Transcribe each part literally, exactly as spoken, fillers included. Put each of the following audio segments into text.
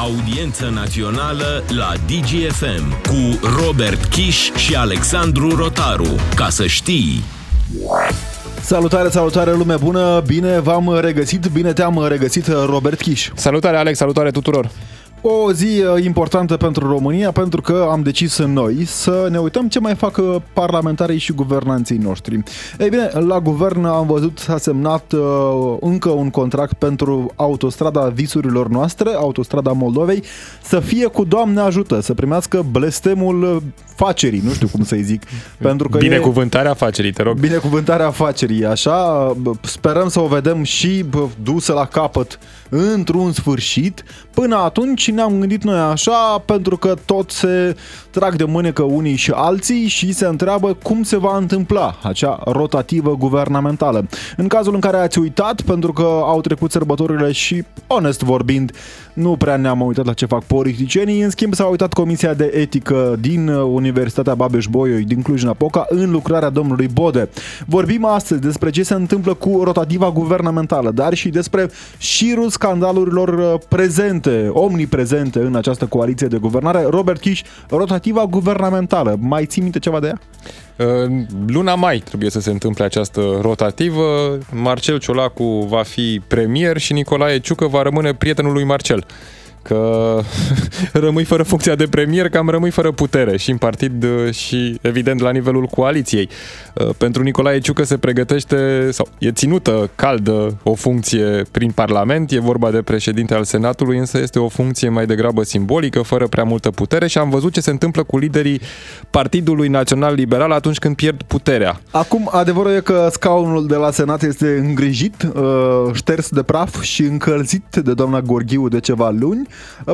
Audiență națională la D G F M cu Robert Chiș și Alexandru Rotaru. Ca să știi... Salutare, salutare, lume bună! Bine v-am regăsit, bine te-am regăsit, Robert Chiș. Salutare, Alex, salutare tuturor! O zi importantă pentru România, pentru că am decis noi să ne uităm ce mai fac parlamentarii și guvernanții noștri. Ei bine, la guvern am văzut s-a semnat încă un contract pentru autostrada visurilor noastre, autostrada Moldovei, să fie cu Doamne ajută, să primească blestemul facerii, nu știu cum să-i zic. Pentru că binecuvântarea e... afacerii, te rog. Binecuvântarea afacerii, așa. Sperăm să o vedem și dusă la capăt într-un sfârșit. Până atunci ne-am gândit noi așa, pentru că tot se trag de mânecă unii și alții și se întreabă cum se va întâmpla acea rotativă guvernamentală. În cazul în care ați uitat, pentru că au trecut sărbătorile și, onest vorbind, nu prea ne-am uitat la ce fac politicienii. În schimb, s-a uitat Comisia de Etică din Universitatea Babeș-Bolyai din Cluj-Napoca în lucrarea domnului Bode. Vorbim astăzi despre ce se întâmplă cu rotativa guvernamentală, dar și despre șirul scandalurilor prezente, omniprezente în această coaliție de guvernare. Robert Chiș, rotativa guvernamentală, mai ții minte ceva de ea? Luna mai trebuie să se întâmple această rotativă. Marcel Ciolacu va fi premier și Nicolae Ciucă va rămâne prietenul lui Marcel. Că rămâi fără funcția de premier, cam rămâi fără putere și în partid și, evident, la nivelul coaliției. Pentru Nicolae Ciucă se pregătește, sau e ținută caldă o funcție prin Parlament, e vorba de președinte al Senatului, însă este o funcție mai degrabă simbolică, fără prea multă putere și am văzut ce se întâmplă cu liderii Partidului Național Liberal atunci când pierd puterea. Acum, adevărul e că scaunul de la Senat este îngrijit, șters de praf și încălzit de doamna Gorghiu de ceva luni,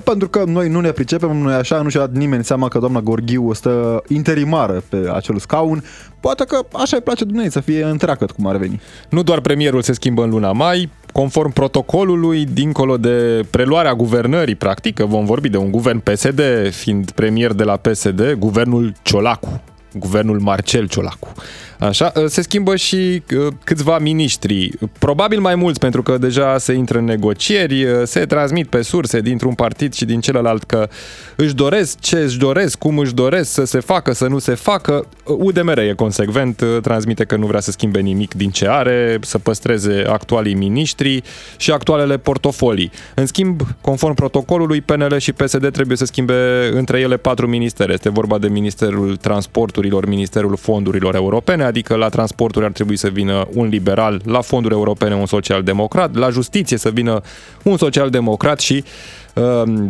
pentru că noi nu ne pricepem, noi așa, nu și-a dat nimeni seama că doamna Gorghiu stă interimară pe acel scaun. Poate că așa îi place dumneavoastră, să fie întreacăt cum ar veni. Nu doar premierul se schimbă în luna mai, conform protocolului, dincolo de preluarea guvernării, practic, că vom vorbi de un guvern P S D, fiind premier de la P S D, guvernul Ciolacu. Guvernul Marcel Ciolacu. Așa, se schimbă și câțiva miniștri, probabil mai mulți, pentru că deja se intră în negocieri, se transmit pe surse dintr-un partid și din celălalt că își doresc, ce își doresc, cum își doresc să se facă, să nu se facă. U D M R e consecvent, transmite că nu vrea să schimbe nimic din ce are, să păstreze actualii miniștri și actualele portofolii. În schimb, conform protocolului, P N L și P S D trebuie să schimbe între ele patru ministere. Este vorba de Ministerul Transporturilor, Ministerul Fondurilor Europene, adică la transporturi ar trebui să vină un liberal, la fonduri europene un social-democrat, la justiție să vină un social-democrat și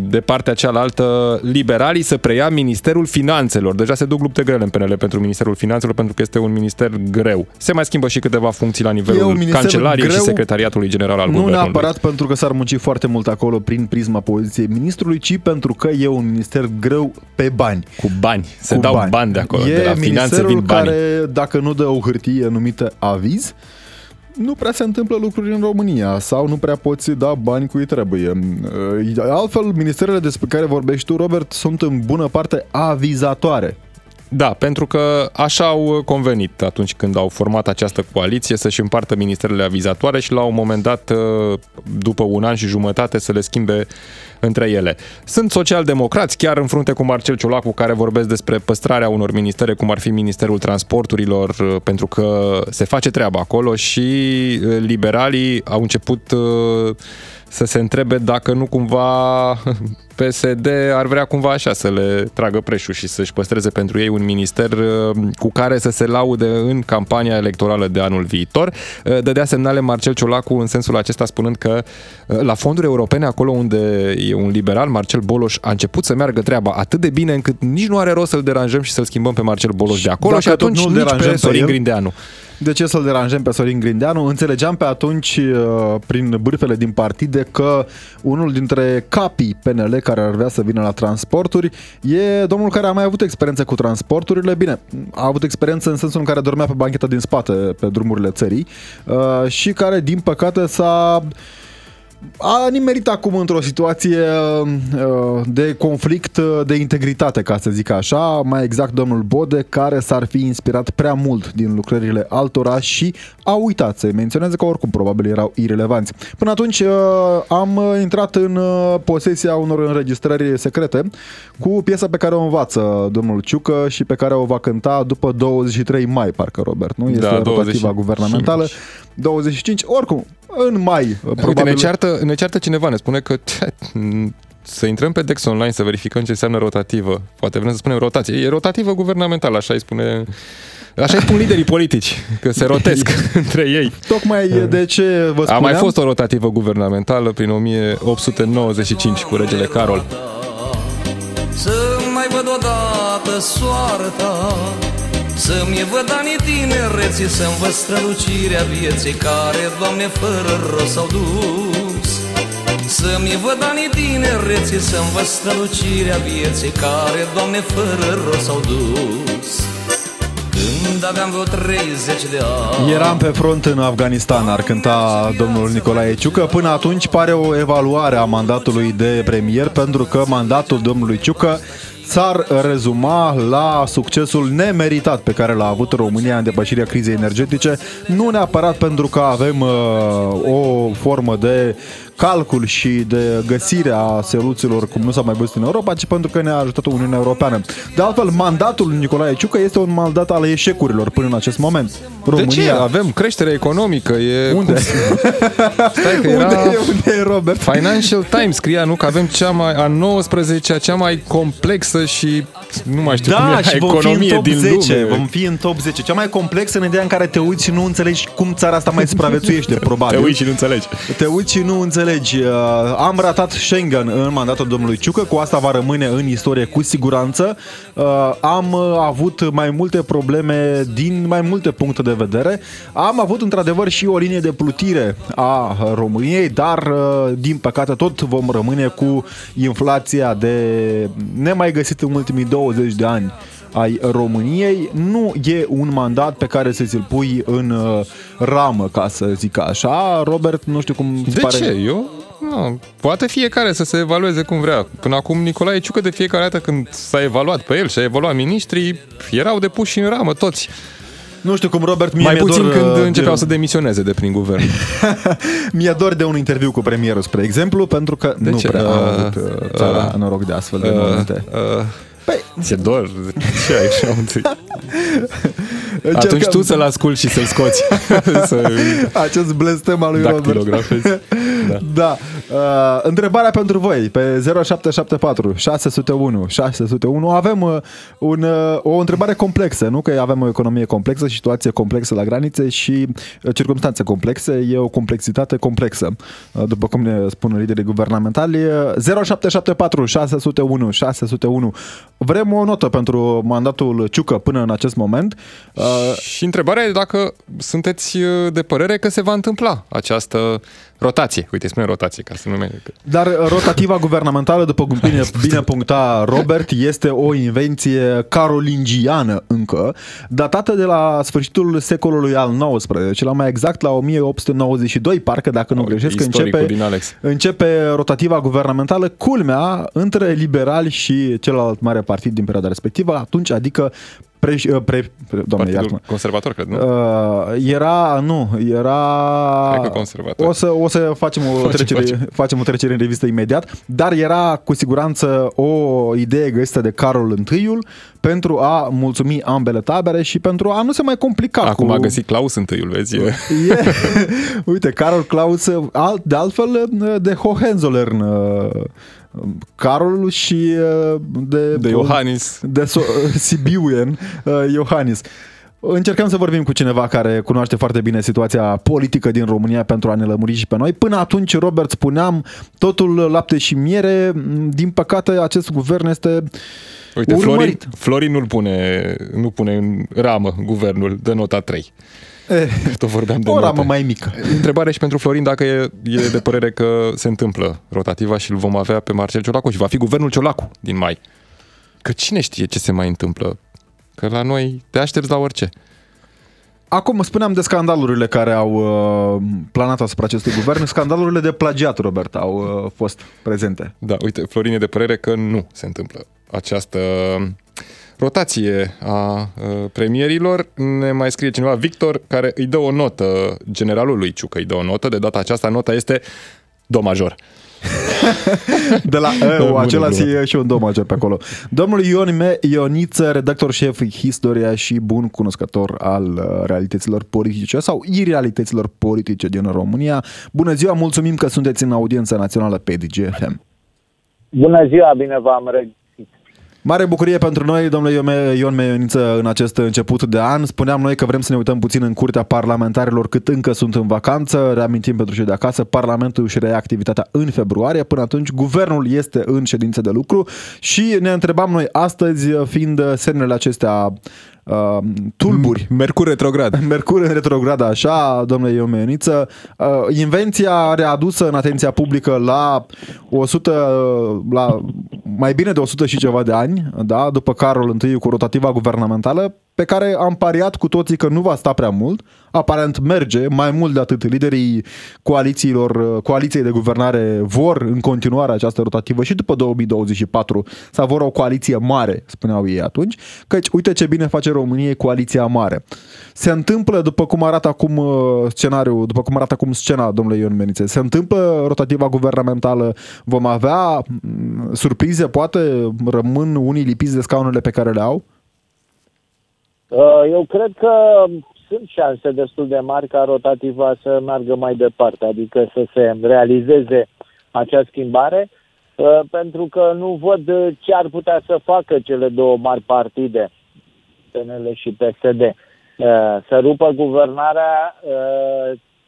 de partea cealaltă liberalii să preia Ministerul Finanțelor. Deja se duc lupte grele în P N L pentru Ministerul Finanțelor, pentru că este un minister greu. Se mai schimbă și câteva funcții la nivelul Cancelariei și Secretariatului General al nu Guvernului. Nu neapărat pentru că s-ar munci foarte mult acolo prin prisma poziției ministrului, ci pentru că e un minister greu pe bani. Cu bani. Se Cu dau bani. bani de acolo. E de la finanțe vin bani. Care, dacă nu dă o hârtie numită aviz, nu prea se întâmplă lucruri în România sau nu prea poți da bani cui trebuie. Altfel, ministerele despre care vorbești tu, Robert, sunt în bună parte avizatoare. Da, pentru că așa au convenit atunci când au format această coaliție să-și împartă ministerele avizatoare și la un moment dat, după un an și jumătate, să le schimbe între ele. Sunt social-democrați, chiar în frunte cu Marcel Ciolacu, care vorbesc despre păstrarea unor ministere, cum ar fi Ministerul Transporturilor, pentru că se face treaba acolo și liberalii au început să se întrebe dacă nu cumva P S D ar vrea cumva așa să le tragă preșul și să-și păstreze pentru ei un minister cu care să se laude în campania electorală de anul viitor. Dădea semnale Marcel Ciolacu în sensul acesta, spunând că la fonduri europene, acolo unde e un liberal, Marcel Boloș a început să meargă treaba atât de bine încât nici nu are rost să-l deranjăm și să-l schimbăm pe Marcel Boloș de acolo și atunci nici pe Sorin Grindeanu. De ce să-l deranjăm pe Sorin Grindeanu? Înțelegeam pe atunci, prin bârfele din partide, că unul dintre capii P N L care ar vrea să vină la transporturi e domnul care a mai avut experiență cu transporturile. Bine, a avut experiență în sensul în care dormea pe bancheta din spate, pe drumurile țării, și care, din păcate, s-a a nimerit acum într-o situație de conflict de integritate, ca să zic așa, mai exact domnul Bode, care s-ar fi inspirat prea mult din lucrările altora și a uitat să-i menționeze, că oricum probabil erau irelevanți. Până atunci am intrat în posesia unor înregistrări secrete cu piesa pe care o învață domnul Ciucă și pe care o va cânta după douăzeci și trei mai, parcă, Robert, nu? Este da, rotativa guvernamentală. douăzeci și cinci, oricum, în mai, probabil. Uite, ne ceartă, ne ceartă cineva, ne spune că să intrăm pe Dex online să verificăm ce înseamnă rotativă. Poate vrem să spunem rotație. E rotativă guvernamentală, așa îi spune... Așa îi spun liderii politici, că se rotesc între ei. Tocmai de ce vă spuneam... A mai fost o rotativă guvernamentală prin o mie opt sute nouăzeci și cinci cu regele Carol. Să-mi mai văd odată soarta, să-mi e văd anii tinereții, să-mi văd strălucirea vieții care, Doamne, fără rost s-au dus. Să-mi e văd anii tinereții, să-mi văd strălucirea vieții care, Doamne, fără rost s-au dus. Eram pe front în Afganistan, ar cânta domnul Nicolae Ciucă. Până atunci pare o evaluare a mandatului de premier, pentru că mandatul domnului Ciucă s-ar rezuma la succesul nemeritat pe care l-a avut România în depășirea crizei energetice. Nu neapărat pentru că avem uh, o formă de calcul și de găsirea soluțiilor cum nu s-a mai văzut în Europa, ci pentru că ne-a ajutat Uniunea Europeană. De altfel, mandatul Nicolae Ciucă este un mandat al eșecurilor până în acest moment. România... De ce? Avem creștere economică. E... Unde? Stai că era... unde, e, unde e, Robert? Financial Times scria, nu, că avem cea mai, a nouăsprezecea, cea mai complexă și nu mai știu, da, cum era, economie din zece, lume. Vom fi în top zece. Cea mai complexă în ideea în care te uiți și nu înțelegi cum țara asta mai supraviețuiește, probabil. Te uiți și nu înțelegi. Te uiți și nu înțelegi. Am ratat Schengen în mandatul domnului Ciucă, cu asta va rămâne în istorie cu siguranță. Am avut mai multe probleme din mai multe puncte de vedere. Am avut într-adevăr și o linie de plutire a României, dar din păcate tot vom rămâne cu inflația de nemai găsit în ultimii douăzeci de ani ai României. Nu e un mandat pe care să ți-l pui în ramă, ca să zic așa. Robert, nu știu cum îți pare. De ce? Eu? No, poate fiecare să se evalueze cum vrea. Până acum Nicolae Ciucă, de fiecare dată când s-a evaluat pe el și a evaluat miniștrii, erau depuși în ramă toți. Nu știu cum, Robert, mie mai mi-e puțin dor, când uh, începeau de... să demisioneze de prin guvern. Mi-e dor de un interviu cu premierul, spre exemplu, pentru că de nu ce? prea uh, a avut uh, țara uh, noroc de astfel de uh, momente. Uh, uh, Păi... Ți-e dor? Ce ai așa un țâi? Atunci tu să-l asculti și să-l scoți. să... Acest blestem al lui Robert. Da. da. Uh, întrebarea pentru voi, pe zero șapte șapte patru șase zero unu șase zero unu. Avem uh, un, uh, o întrebare complexă, nu? Că avem o economie complexă, situație complexă la granițe și uh, circumstanțe complexe. E o complexitate complexă, uh, după cum ne spun liderii guvernamentali. Uh, zero șapte șapte patru șase zero unu șase zero unu. Vrem o notă pentru mandatul Ciucă până în acest moment. Și întrebarea e dacă sunteți de părere că se va întâmpla această rotație. Uite, spune rotație, ca să numește. Dar rotativa guvernamentală, după cum bine, bine puncta Robert, este o invenție carolingiană încă, datată de la sfârșitul secolului al nouăsprezecelea, la mai exact la o mie opt sute nouăzeci și doi, parcă, dacă nu o, greșesc, începe, începe rotativa guvernamentală, culmea, între liberali și celălalt mare partid din perioada respectivă, atunci, adică Pre, pre, doamne, Partidul Conservator, cred, nu? Era, nu, era... O să, o să facem, o facem, trecere, facem. facem o trecere în revistă imediat, dar era cu siguranță o idee găsită de Carol I-ul pentru a mulțumi ambele tabere și pentru a nu se mai complica. Acum cu... a găsit Klaus I-ul, vezi? E, uite, Carol Klaus, alt, de altfel de Hohenzollern, Carol și de, de Iohannis, de so- Sibiuen Iohannis. Încercăm să vorbim cu cineva care cunoaște foarte bine situația politică din România pentru a ne lămuri și pe noi. Până atunci, Robert, spuneam, totul lapte și miere. Din păcate, acest guvern este... Uite, Florin, Florin nu-l pune, nu pune în ramă guvernul de nota trei. Tot vorbeam de o ramă mai mică. Întrebare și pentru Florin, dacă e, e de părere că se întâmplă rotativa și îl vom avea pe Marcel Ciolacu și va fi guvernul Ciolacu din mai. Că cine știe ce se mai întâmplă? Că la noi te aștepți la orice. Acum spuneam de scandalurile care au uh, planat asupra acestui guvern, scandalurile de plagiat, Robert, au uh, fost prezente. Da, uite, Florin e de părere că nu se întâmplă această rotație a premierilor. Ne mai scrie cineva, Victor, care îi dă o notă, generalul lui Ciucă îi dă o notă, de data aceasta nota este do major. De la eu, acela e și un do major pe acolo. Domnul Ion M. Ioniță, redactor șef Historia și bun cunoscător al realităților politice sau irealităților politice din România. Bună ziua, mulțumim că sunteți în audiența națională pe D G F M. Bună ziua, bine v-am regăsit. Mare bucurie pentru noi, domnule Ion M. Ioniță, în acest început de an. Spuneam noi că vrem să ne uităm puțin în curtea parlamentarilor cât încă sunt în vacanță. Reamintim pentru cei de acasă, Parlamentul își reia activitatea în februarie. Până atunci, guvernul este în ședință de lucru și ne întrebam noi astăzi, fiind semnele acestea uh, tulburi. Mercur retrograd. Mercur în retrograd, așa, domnule Ion M. Ioniță. Uh, invenția readusă în atenția publică la o sută... la mai bine de o sută și ceva de ani, da, după Carol I cu rotativa guvernamentală, pe care am pariat cu toții că nu va sta prea mult, aparent merge, mai mult de atât liderii coalițiilor, coaliției de guvernare vor în continuare această rotativă și după două mii douăzeci și patru să vor o coaliție mare, spuneau ei atunci, căci uite ce bine face României coaliția mare. Se întâmplă, după cum arată acum scenariul, după cum arată acum scena, domnule Ion Menițe, se întâmplă rotativa guvernamentală, vom avea surprize, poate rămân unii lipiți de scaunele pe care le au? Eu cred că sunt șanse destul de mari ca rotativa să meargă mai departe, adică să se realizeze acea schimbare, pentru că nu văd ce ar putea să facă cele două mari partide, P N L și P S D, să rupă guvernarea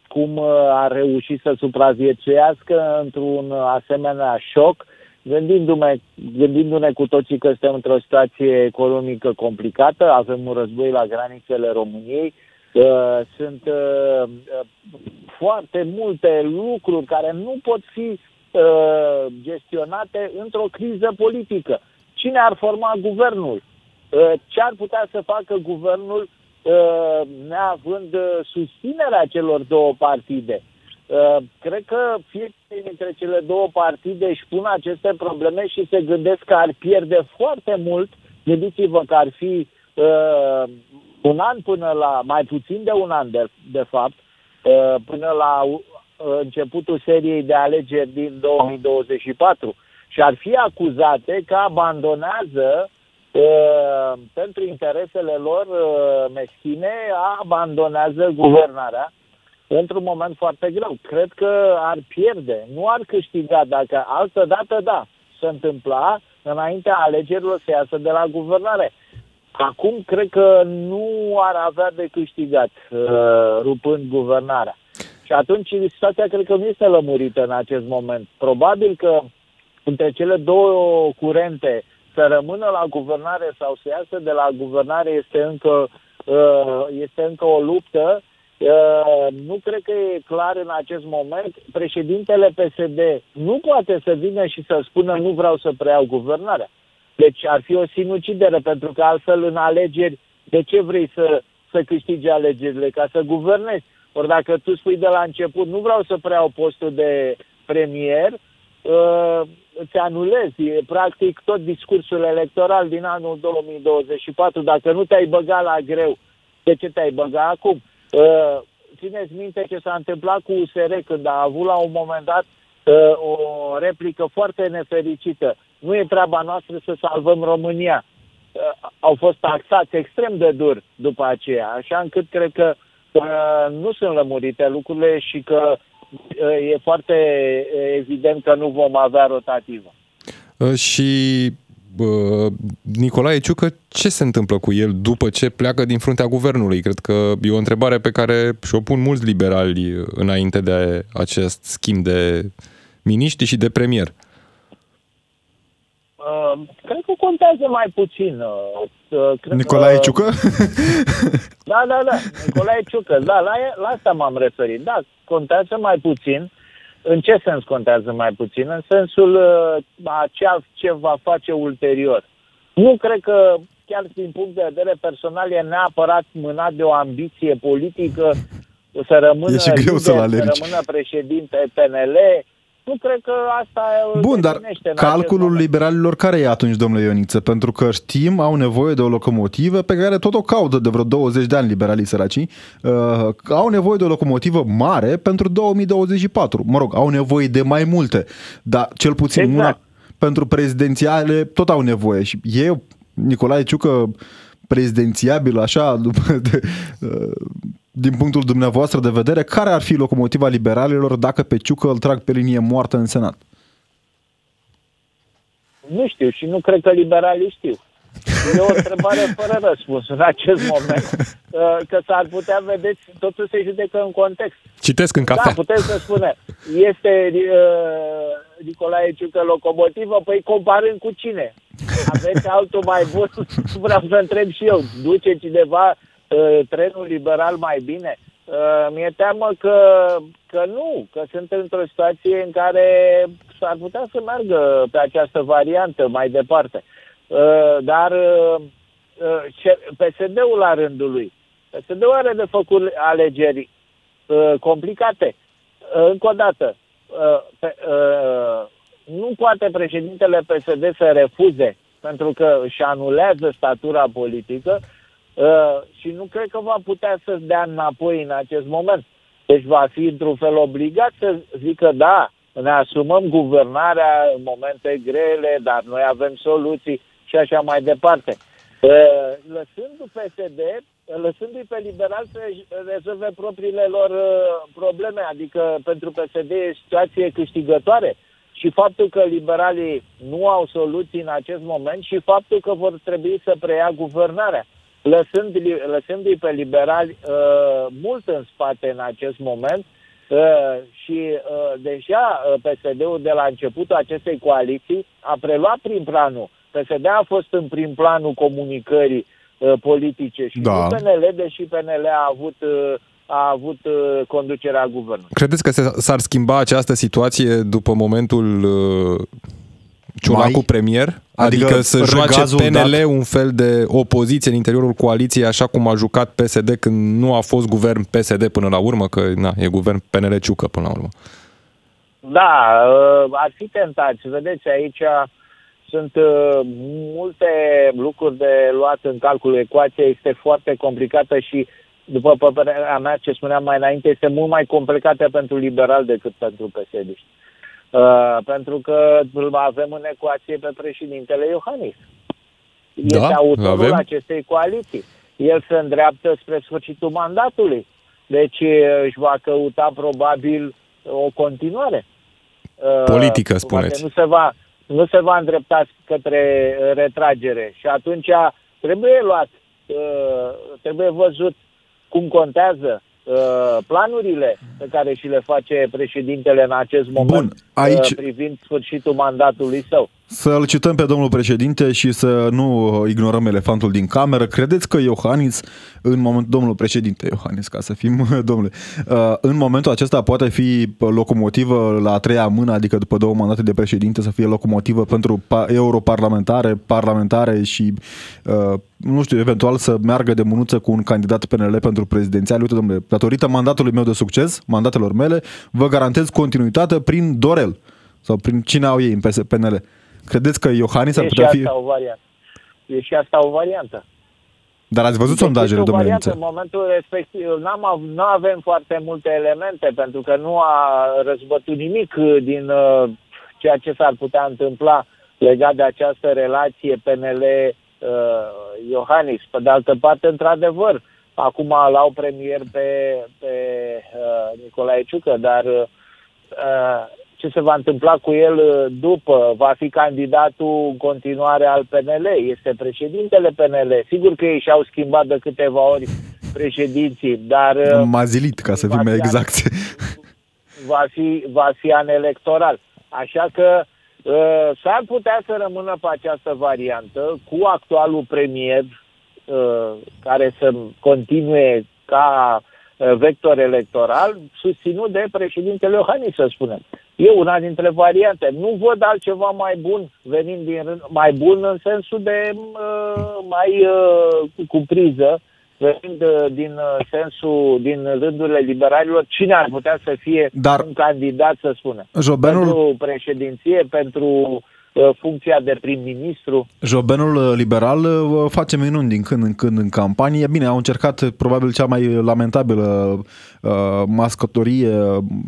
cum a reușit să supraviețuiască într-un asemenea șoc, Gândindu-ne, gândindu-ne cu toții că suntem într-o situație economică complicată, avem un război la granițele României, sunt foarte multe lucruri care nu pot fi gestionate într-o criză politică. Cine ar forma guvernul? Ce ar putea să facă guvernul neavând susținerea celor două partide? Uh, cred că fiecare dintre cele două partide își pun aceste probleme și se gândesc că ar pierde foarte mult. Gândiți-vă că ar fi uh, un an până la, mai puțin de un an de, de fapt, uh, până la uh, începutul seriei de alegeri din două mii douăzeci și patru și ar fi acuzate că abandonează uh, pentru interesele lor uh, meschine, abandonează guvernarea într-un moment foarte greu. Cred că ar pierde, nu ar câștiga. Dacă altă dată, da, se întâmpla înaintea alegerilor să iasă de la guvernare. Acum cred că nu ar avea de câștigat uh, rupând guvernarea. Și atunci situația cred că nu este lămurită în acest moment. Probabil că între cele două curente, să rămână la guvernare sau să iasă de la guvernare, este încă, uh, este încă o luptă. Uh, nu cred că e clar în acest moment. Președintele P S D nu poate să vină și să spună nu vreau să preiau guvernarea. Deci ar fi o sinucidere, pentru că altfel în alegeri, de ce vrei să, să câștigi alegerile? Ca să guvernezi. Ori dacă tu spui de la început nu vreau să preiau postul de premier, uh, îți anulezi e, practic tot discursul electoral din anul două mii douăzeci și patru. Dacă nu te-ai băgat la greu, de ce te-ai băgat acum? Uh, țineți minte ce s-a întâmplat cu U S R când a avut la un moment dat uh, o replică foarte nefericită. Nu e treaba noastră să salvăm România. Uh, au fost taxați extrem de dur după aceea, așa încât cred că uh, nu sunt lămurite lucrurile și că uh, e foarte evident că nu vom avea rotativă. Uh, și... Nicolae Ciucă, ce se întâmplă cu el după ce pleacă din fruntea guvernului? Cred că e o întrebare pe care și-o pun mulți liberali înainte de acest schimb de miniștri și de premier. Cred că contează mai puțin. Cred Nicolae că... Ciucă? Da, da, da. Nicolae Ciucă. Da, la, la asta m-am referit. Da, contează mai puțin. În ce sens contează mai puțin? În sensul uh, a ceea ce va face ulterior. Nu cred că chiar din punct de vedere personal, e neapărat mânat de o ambiție politică să rămână, lider, să rămână președinte P N L. Nu cred că asta... Bun, dar calculul liberalilor care e atunci, domnule Ioniță? Pentru că știm, au nevoie de o locomotivă pe care tot o caută de vreo douăzeci de ani liberalii săracii. Uh, au nevoie de o locomotivă mare pentru două mii douăzeci și patru. Mă rog, au nevoie de mai multe, dar cel puțin exact. Una pentru prezidențiale tot au nevoie. Și eu, Nicolae Ciucă, prezidențiabil așa, de... Uh, din punctul dumneavoastră de vedere, care ar fi locomotiva liberalilor dacă pe Ciucă îl trag pe linie moartă în Senat? Nu știu și nu cred că liberalii știu. E o întrebare fără răspuns în acest moment, că s-ar putea vedeți, totul se judecă în context. Citesc în cafea. Da, putem să spunem. Este uh, Nicolae Ciucă locomotivă? Păi comparând cu cine? Aveți altul mai bun? Vreau să întreb și eu. Duce cineva trenul liberal mai bine? Mi-e teamă că, că nu, că sunt într-o situație în care s-ar putea să meargă pe această variantă mai departe. Dar P S D-ul la rândul lui, P S D-ul are de făcut alegeri complicate. Încă o dată, nu poate președintele P S D să refuze, pentru că își anulează statura politică. Uh, și nu cred că va putea să-ți dea înapoi în acest moment. Deci va fi într-un fel obligat să zică da, ne asumăm guvernarea în momente grele, dar noi avem soluții și așa mai departe. Uh, lăsându-i P S D, lăsându-i pe liberali să rezolve propriile lor uh, probleme, adică pentru P S D e situație câștigătoare. Și faptul că liberalii nu au soluții în acest moment și faptul că vor trebui să preia guvernarea. Lăsând, lăsându-i pe liberali uh, mult în spate în acest moment uh, și uh, deja P S D-ul de la începutul acestei coaliții a preluat prin planul. P S D a fost în prim planul comunicării uh, politice și da. P N L, deși P N L a avut... Uh, a avut conducerea guvernului. Credeți că s-ar schimba această situație după momentul... Uh... Ciolacu premier, adică, adică să joace P N L dat... un fel de opoziție în interiorul coaliției, așa cum a jucat P S D când nu a fost guvern P S D până la urmă, că na, e guvern P N L-Ciucă până la urmă. Da, ar fi tentați. Vedeți, aici sunt multe lucruri de luat în calcul. Ecuația este foarte complicată și, după părerea mea, ce spuneam mai înainte, este mult mai complicată pentru liberal decât pentru P S D. Uh, pentru că avem în ecuație pe președintele Iohannis. Este da, autorul avem. acestei coaliții. El se îndreaptă spre sfârșitul mandatului. Deci își va căuta probabil o continuare. Uh, Politică, spuneți. Nu se, va, nu se va îndrepta către retragere. Și atunci trebuie luat, uh, trebuie văzut cum contează planurile pe care și le face președintele în acest moment. Bun, aici... privind sfârșitul mandatului său. Să-l cităm pe domnul președinte și să nu ignorăm elefantul din cameră. Credeți că Iohannis, în momentul domnul președinte Iohannis, ca să fim domnule, în momentul acesta poate fi locomotivă la a treia mână, adică după două mandate de președinte să fie locomotivă pentru europarlamentare, parlamentare și nu știu, eventual să meargă de mânuță cu un candidat P N L pentru prezidențial. Uite, domnule, datorită mandatului meu de succes, mandatelor mele, vă garantez continuitate prin Dorel sau prin cine au ei în P N L. Credeți că Iohannis ar putea fi... E și asta o variantă. Dar ați văzut sondajele, domnule Ioniță? În momentul respectiv n-am, nu avem foarte multe elemente, pentru că nu a răzbătut nimic din uh, ceea ce s-ar putea întâmpla legat de această relație P N L-Iohannis. Uh, pe de altă parte, într-adevăr, acum l-au premier pe, pe uh, Nicolae Ciucă, dar... Uh, ce se va întâmpla cu el după? Va fi candidatul în continuare al P N L, este președintele P N L. Sigur că ei și-au schimbat de câteva ori președinții, dar... Mazilit, ca să fim mai exact. Va fi, va fi an electoral. Așa că s-ar putea să rămână pe această variantă cu actualul premier care să continue ca vector electoral, susținut de președintele Iohannis, să spunem. E una dintre variante. Nu văd altceva mai bun venind din rând, mai bun în sensul de uh, mai uh, cu priză, venind uh, din uh, sensul, din rândurile liberalilor, cine ar putea să fie Dar... un candidat, să spunem, Jobenul... pentru președinție, pentru funcția de prim-ministru. Jobenul liberal face minuni din când în când în campanie. Bine, au încercat probabil cea mai lamentabilă uh, mascătorie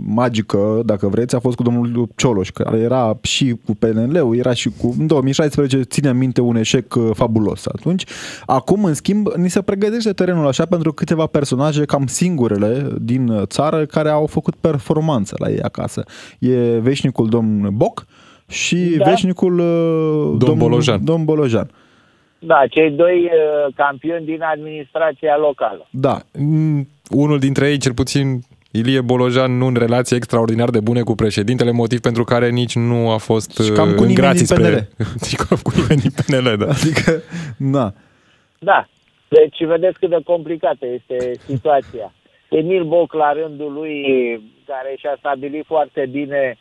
magică, dacă vreți, a fost cu domnul Cioloș, care era și cu P N L-ul, era și cu... În două mii șaisprezece ține minte un eșec fabulos atunci. Acum, în schimb, ni se pregătește terenul așa pentru câteva personaje cam singurele din țară care au făcut performanță la ei acasă. E veșnicul domn Boc și da. veșnicul domn, domn, Bolojan. domn Bolojan. Da, cei doi campioni din administrația locală. Da, unul dintre ei, cel puțin Ilie Bolojan, nu în relații extraordinar de bune cu președintele, motiv pentru care nici nu a fost în grații spre... Și cam cu nimeni din P N L, da. Adică, na. Da, deci vedeți cât de complicată este situația. Emil Boc, la rândul lui, care și-a stabilit foarte bine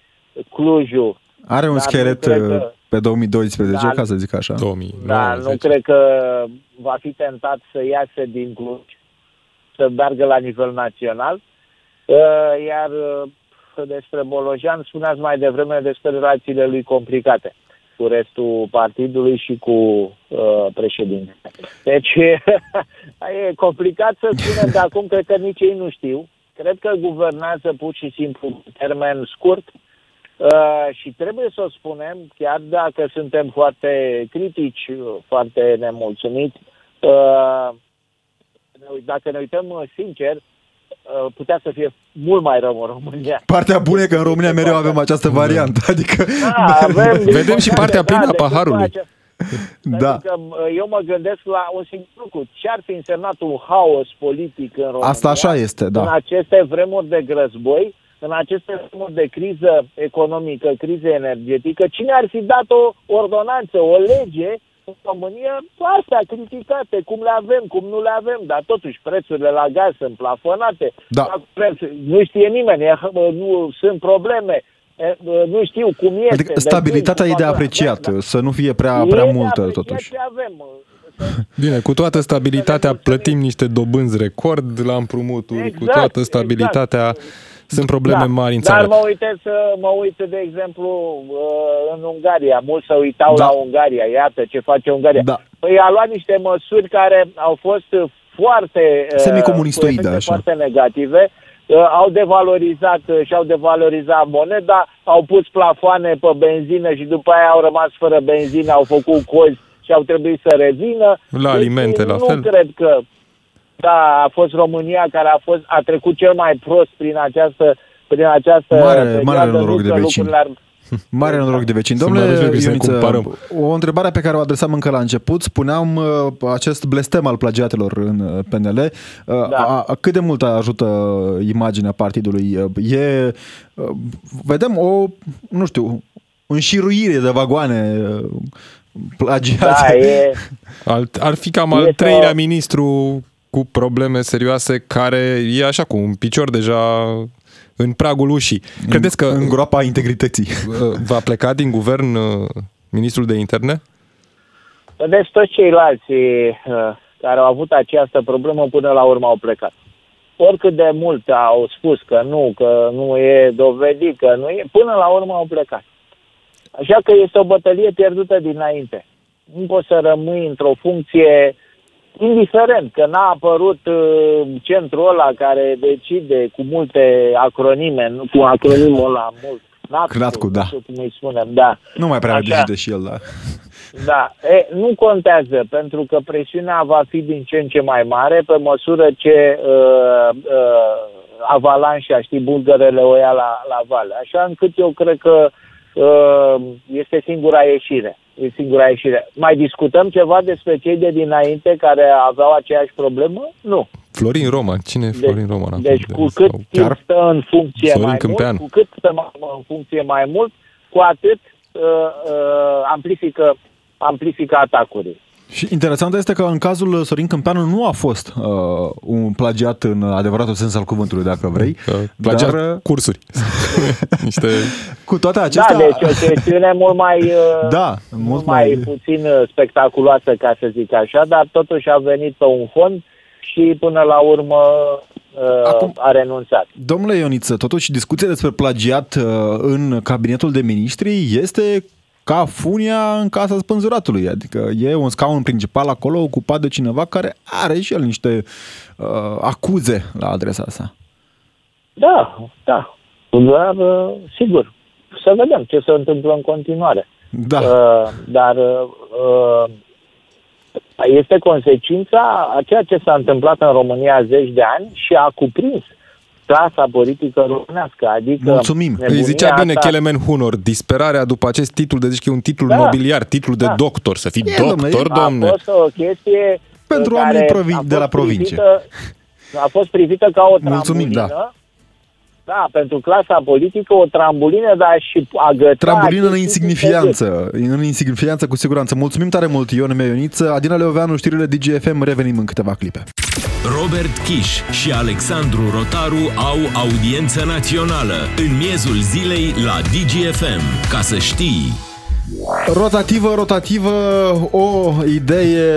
Clujul, are un dar schelet că, pe două mii doisprezece, dar, ca să zic așa. două mii nouăsprezece. Dar nu cred că va fi tentat să iasă din Cluj, să meargă la nivel național. Iar despre Bolojan spuneați mai devreme despre relațiile lui complicate cu restul partidului și cu uh, președintele. Deci e complicat să spunem, dar acum cred că nici ei nu știu. Cred că guvernează pur și simplu în termen scurt. Uh, și trebuie să o spunem, chiar dacă suntem foarte critici, foarte nemulțumiți, uh, dacă ne uităm sincer, uh, putea să fie mult mai rău în România. Partea bună e că în România mereu avem această variantă. Adică da, avem vedem și partea plină a paharului. Da. Adică eu mă gândesc la un singur lucru. Ce ar fi însemnat un haos politic în România? Asta așa este, da. În aceste vremuri de război, în aceste vremuri de criză economică, criză energetică, cine ar fi dat o ordonanță, o lege în România, astea criticate, cum le avem, cum nu le avem, dar totuși prețurile la gaz sunt plafonate, da. Nu știe nimeni, nu sunt probleme, nu știu cum este. Adică stabilitatea e de apreciat, da. Să nu fie prea, prea multă totuși. Avem. Bine, cu toată stabilitatea plătim niște dobânzi record la împrumuturi, exact, cu toată stabilitatea... Exact. Sunt probleme da, mari în țară. Dar mă, uite să, mă uit, de exemplu, în Ungaria. Mulți se uitau da. la Ungaria. Iată ce face Ungaria. Da. Păi a luat niște măsuri care au fost foarte, semicomunistoide, așa. Foarte negative. Au devalorizat și-au devalorizat moneda, au pus plafoane pe benzină și după aia au rămas fără benzină, au făcut cozi și au trebuit să revină. La deci alimente, la fel. Nu cred că... Da, a fost România care a fost a trecut cel mai prost prin această prin această mare, mare noroc de vecini. Ar... Mare noroc de vecini. Domnule Ioniță, o întrebare pe care o adresam încă la început, spuneam acest blestem al plagiatelor în P N L. Da. Cât de mult ajută imaginea partidului? E vedem o, nu știu, înșiruire de vagoane plagiate. Da, e... Ar fi cam al treilea o... ministru cu probleme serioase, care e așa cu un picior deja în pragul ușii. Credeți că în groapa integrității va pleca din guvern ministrul de interne? Vedeți, toți ceilalți care au avut această problemă până la urmă au plecat. Oricât de mult au spus că nu, că nu e dovedit, că nu e, până la urmă au plecat. Așa că este o bătălie pierdută dinainte. Nu poți să rămâi într-o funcție indiferent că n-a apărut uh, centrul ăla care decide cu multe acronime, nu, cu acronimul ăla mult. Cratcu, da. Cum îi spunem, da. Nu mai prea așa. Decide și el, da. Da, e, nu contează, pentru că presiunea va fi din ce în ce mai mare pe măsură ce uh, uh, avalanșa, știi, bulgărele o ia la, la vale. Așa încât eu cred că uh, este singura ieșire. E singura ieșire. Mai discutăm ceva despre cei de dinainte care aveau aceeași problemă? Nu. Florin Roman. Cine e Florin Roman? Deci cu de cât timp stă în funcție Sorin mai Câmpean. Mult, cu cât stă în funcție mai mult, cu atât uh, uh, amplifică, amplifică atacurile. Și interesant este că în cazul Sorin Câmpeanu nu a fost uh, un plagiat în adevăratul sens al cuvântului, dacă vrei. Plagiat dar... cursuri. Niște... Cu toate acestea... Da, deci o chestiune mult mai, uh, da, mult mult mai, mai puțin spectaculoasă, ca să zic așa, dar totuși a venit pe un fond și până la urmă... Acum, a renunțat. Domnule Ioniță, totuși discuția despre plagiat în cabinetul de ministri este ca funia în casa spânzuratului, adică e un scaun principal acolo ocupat de cineva care are și el niște uh, acuze la adresa sa. Da, da, dar uh, sigur, să vedem ce se întâmplă în continuare. Da. Uh, dar uh, este consecința a ceea ce s-a întâmplat în România zeci de ani și a cuprins clasa politică românească. Adică mulțumim. Îi zicea bine asta... Kelemen Hunor, disperarea după acest titlu, deci că e un titlu da. nobiliar, titlu da. de doctor, să fii e, doctor, domne. A fost o chestie pentru oamenii provi- de la provincie. Privită, a fost privită ca o mulțumim, trambulină. Da. Da, pentru clasa politică o trambulină, dar și agăta... Trambulină în insignifianță, în insignifianță cu siguranță. Mulțumim tare mult, Ion M. Ioniță. Adina Leoveanu, știrile D G F M, revenim în câteva clipe. Robert Chiș și Alexandru Rotaru au audiență națională în miezul zilei la D G F M. Ca să știi... Rotativă, rotativă, o idee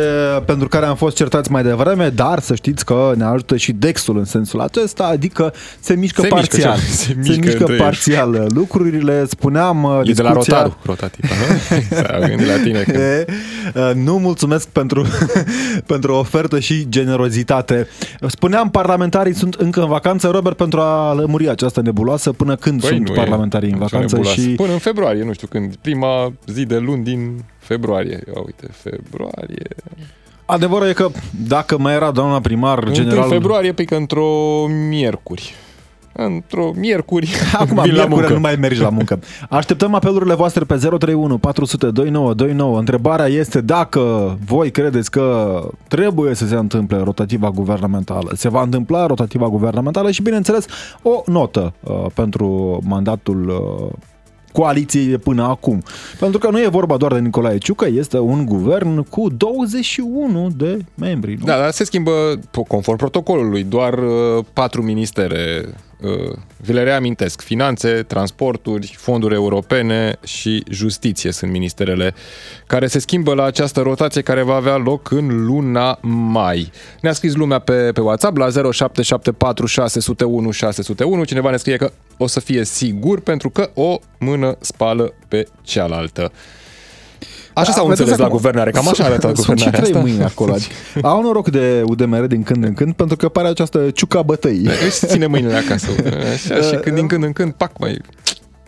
pentru care am fost certați mai devreme, dar să știți că ne ajută și Dexul în sensul acesta, adică se mișcă se parțial. Mișcă, se, se mișcă, se mișcă parțial ei. Lucrurile, spuneam... E discuția... de la Rotaru, rotativă, nu? La tine când... e, nu mulțumesc pentru, pentru ofertă și generozitate. Spuneam, parlamentarii sunt încă în vacanță, Robert, pentru a lămuri această nebuloasă, până când păi sunt parlamentarii în vacanță și... Până în februarie, nu știu când, prima... zi de luni din februarie. Ia uite, februarie... Adevărul e că dacă mai era doamna primar, în general... În februarie, pe că într-o miercuri. Într-o miercuri... Acum, miercuri nu mai mergi la muncă. Așteptăm apelurile voastre pe zero trei unu patru zero zero doi nouă doi nouă. Întrebarea este dacă voi credeți că trebuie să se întâmple rotativa guvernamentală. Se va întâmpla rotativa guvernamentală și, bineînțeles, o notă uh, pentru mandatul... Uh, coaliției de până acum. Pentru că nu e vorba doar de Nicolae Ciucă, este un guvern cu douăzeci și unu de membri. Nu? Da, dar se schimbă, conform protocolului, doar uh, patru ministere. Uh, vi le reamintesc. Finanțe, transporturi, fonduri europene și justiție sunt ministerele care se schimbă la această rotație care va avea loc în luna mai. Ne-a scris lumea pe, pe WhatsApp la zero șapte șapte patru șase zero unu șase zero unu. Cineva ne scrie că o să fie sigur pentru că o mână spală pe cealaltă. Așa s-au înțeles la guvernare, cam așa arată guvernarea asta. Sunt și trei mâini acolo. Au noroc de U D M R din când în când, pentru că pare această ciuca bătăi. Își ține mâinile acasă. Așa, și când din când în când, pac, mai...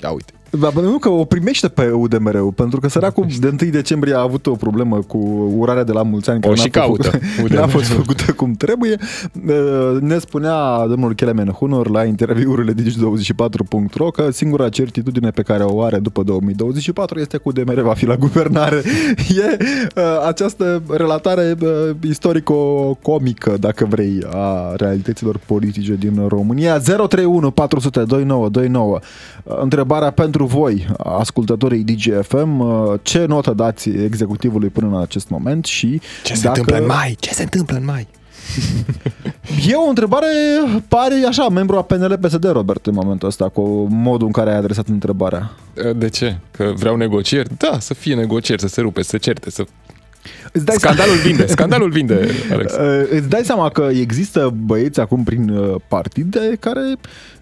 Ia uite. Dar nu că o primește pe U D M R-ul, pentru că săracul de întâi decembrie a avut o problemă cu urarea de la mulți ani, care n-a fost făcută cum trebuie. Ne spunea domnul Kelemen Hunor la interviurile digi douăzeci și patru punct ro că singura certitudine pe care o are după două mii douăzeci și patru este că U D M R va fi la guvernare. E această relatare istorico-comică, dacă vrei, a realităților politice din România. zero trei unu patru zero zero doi nouă doi nouă. Întrebarea pentru voi, ascultătorii D G F M, ce notă dați executivului până în acest moment și ce se dacă... întâmplă în mai? Ce se întâmplă în mai? E o întrebare, pare așa, membru a P N L P S D, Robert, în momentul ăsta, cu modul în care ai adresat întrebarea. De ce? Că vreau negocieri? Da, să fie negocieri, să se rupe, să se certe, să... Scandalul vinde, scandalul vinde, Alex. Îți dai seama că există băieți acum prin partide care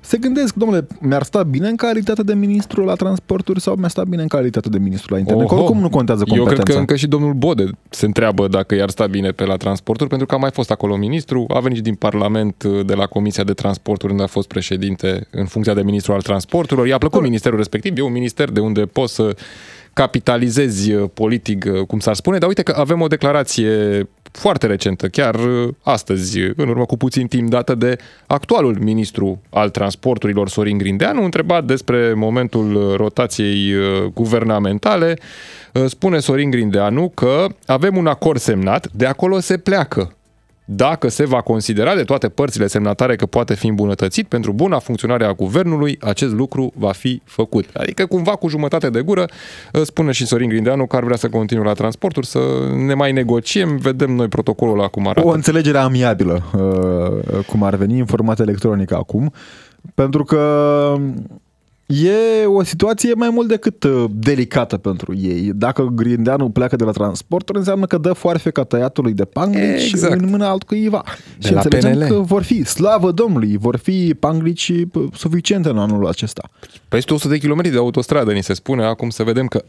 se gândesc, domnule, mi-ar sta bine în calitate de ministru la transporturi sau mi-ar sta bine în calitate de ministru la interne. Oho, oricum nu contează competența. Eu cred că încă și domnul Bode se întreabă dacă i-ar sta bine pe la transporturi, pentru că a mai fost acolo ministru, a venit și din Parlament, de la Comisia de Transporturi, unde a fost președinte în funcția de ministru al transporturilor. I-a plăcut ministerul respectiv, e un minister de unde poți să capitalizezi politic, cum s-ar spune, dar uite că avem o declarație foarte recentă, chiar astăzi, în urmă cu puțin timp, dată de actualul ministru al transporturilor, Sorin Grindeanu, întrebat despre momentul rotației guvernamentale. Spune Sorin Grindeanu că avem un acord semnat, de acolo se pleacă. dacă se va considera de toate părțile semnatare că poate fi îmbunătățit pentru buna funcționare a guvernului, acest lucru va fi făcut. Adică cumva cu jumătate de gură spune și Sorin Grindeanu că ar vrea să continue la transporturi, să ne mai negociem, vedem noi protocolul ăla cum arată. O înțelegere amiabilă, cum ar veni, în format electronic acum, pentru că e o situație mai mult decât delicată pentru ei. Dacă Grindeanu pleacă de la transporturi, înseamnă că dă foarfeca tăiatului de panglici exact. În mâna altcuiva. De și înțelegem P N L. Că vor fi, slavă Domnului, vor fi panglici suficiente în anul acesta. Peste o sută de kilometri de autostradă, ni se spune, acum să vedem că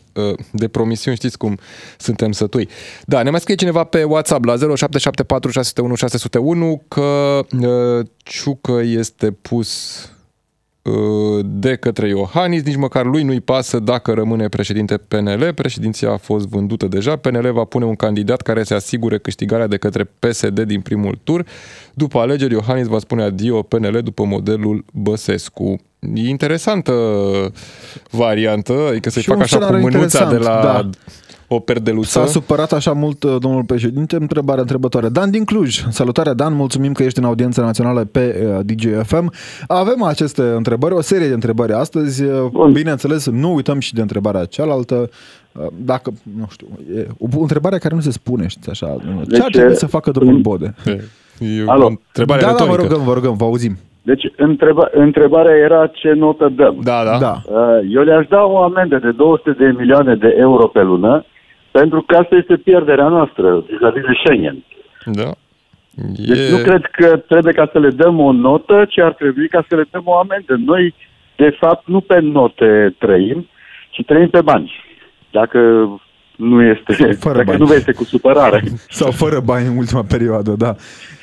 de promisiuni știți cum suntem sătui. Da, ne mai scrie cineva pe WhatsApp la zero șapte șapte patru șase zero unu șase zero unu că Ciucă este pus de către Iohannis, nici măcar lui nu-i pasă dacă rămâne președinte P N L, președinția a fost vândută deja, P N L va pune un candidat care se asigure câștigarea de către P S D din primul tur, după alegeri Iohannis va spune adio P N L după modelul Băsescu. E interesantă variantă, adică să-i fac așa cu mânuța de la... Da. O perdeluță. S-a supărat așa mult domnul președinte, întrebarea întrebătoare. Dan din Cluj, salutare Dan, mulțumim că ești în audiența națională pe D G F M. Avem aceste întrebări, o serie de întrebări astăzi. Bun. Bineînțeles, nu uităm și de întrebarea cealaltă. Dacă, nu știu, e o întrebare care nu se spune, știți așa. Deci, ce ar trebui să facă domnul Bode? E o întrebare retorică. Da, da, vă rugăm, vă rugăm, vă auzim. Deci întreba, întrebarea era ce notă dăm. Da, da. da. Eu le-aș da o amendă de două sute de milioane de euro pe lună. Pentru că asta este pierderea noastră vis-a-vis de Schengen. Da. Deci e... nu cred că trebuie ca să le dăm o notă, ci ar trebui ca să le dăm o amendă. Noi, de fapt, nu pe note trăim, ci trăim pe bani. Dacă nu este, dacă bani. Nu este cu supărare. Sau fără bani în ultima perioadă, da.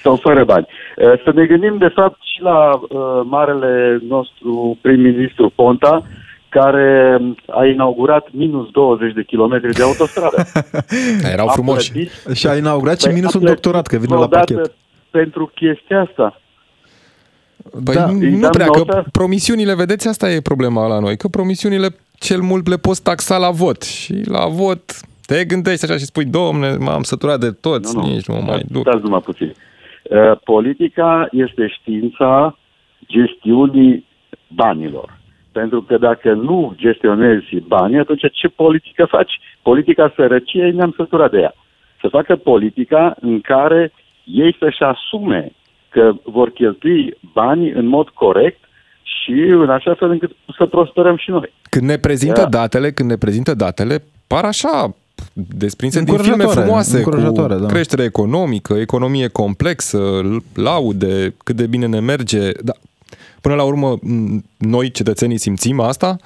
Sau fără bani. Să ne gândim, de fapt, și la uh, marele nostru prim-ministru Ponta, care a inaugurat minus douăzeci de kilometri de autostradă. Erau a frumoși. Plătit, și a inaugurat și minusul doctorat, că vine la pachet. Pentru chestia asta. Păi da, nu prea, notă? Că promisiunile, vedeți, asta e problema la noi, că promisiunile cel mult le poți taxa la vot. Și la vot te gândești așa și spui, domne, m-am săturat de toți, nu, nu, nici nu mă mai duc. Stați numai puțin. Uh, politica este știința gestiunii banilor. Pentru că dacă nu gestionezi banii, atunci ce politică faci? Politica sărăciei, ne-am săturat de ea. Să facă politica în care ei să-și asume că vor cheltui banii în mod corect și în așa fel încât să prosperăm și noi. Când ne prezintă da. datele, când ne prezintă datele, par așa desprinse din filme frumoase, cu da. creștere economică, economie complexă, laude, cât de bine ne merge, dar până la urmă, noi, cetățenii, simțim asta?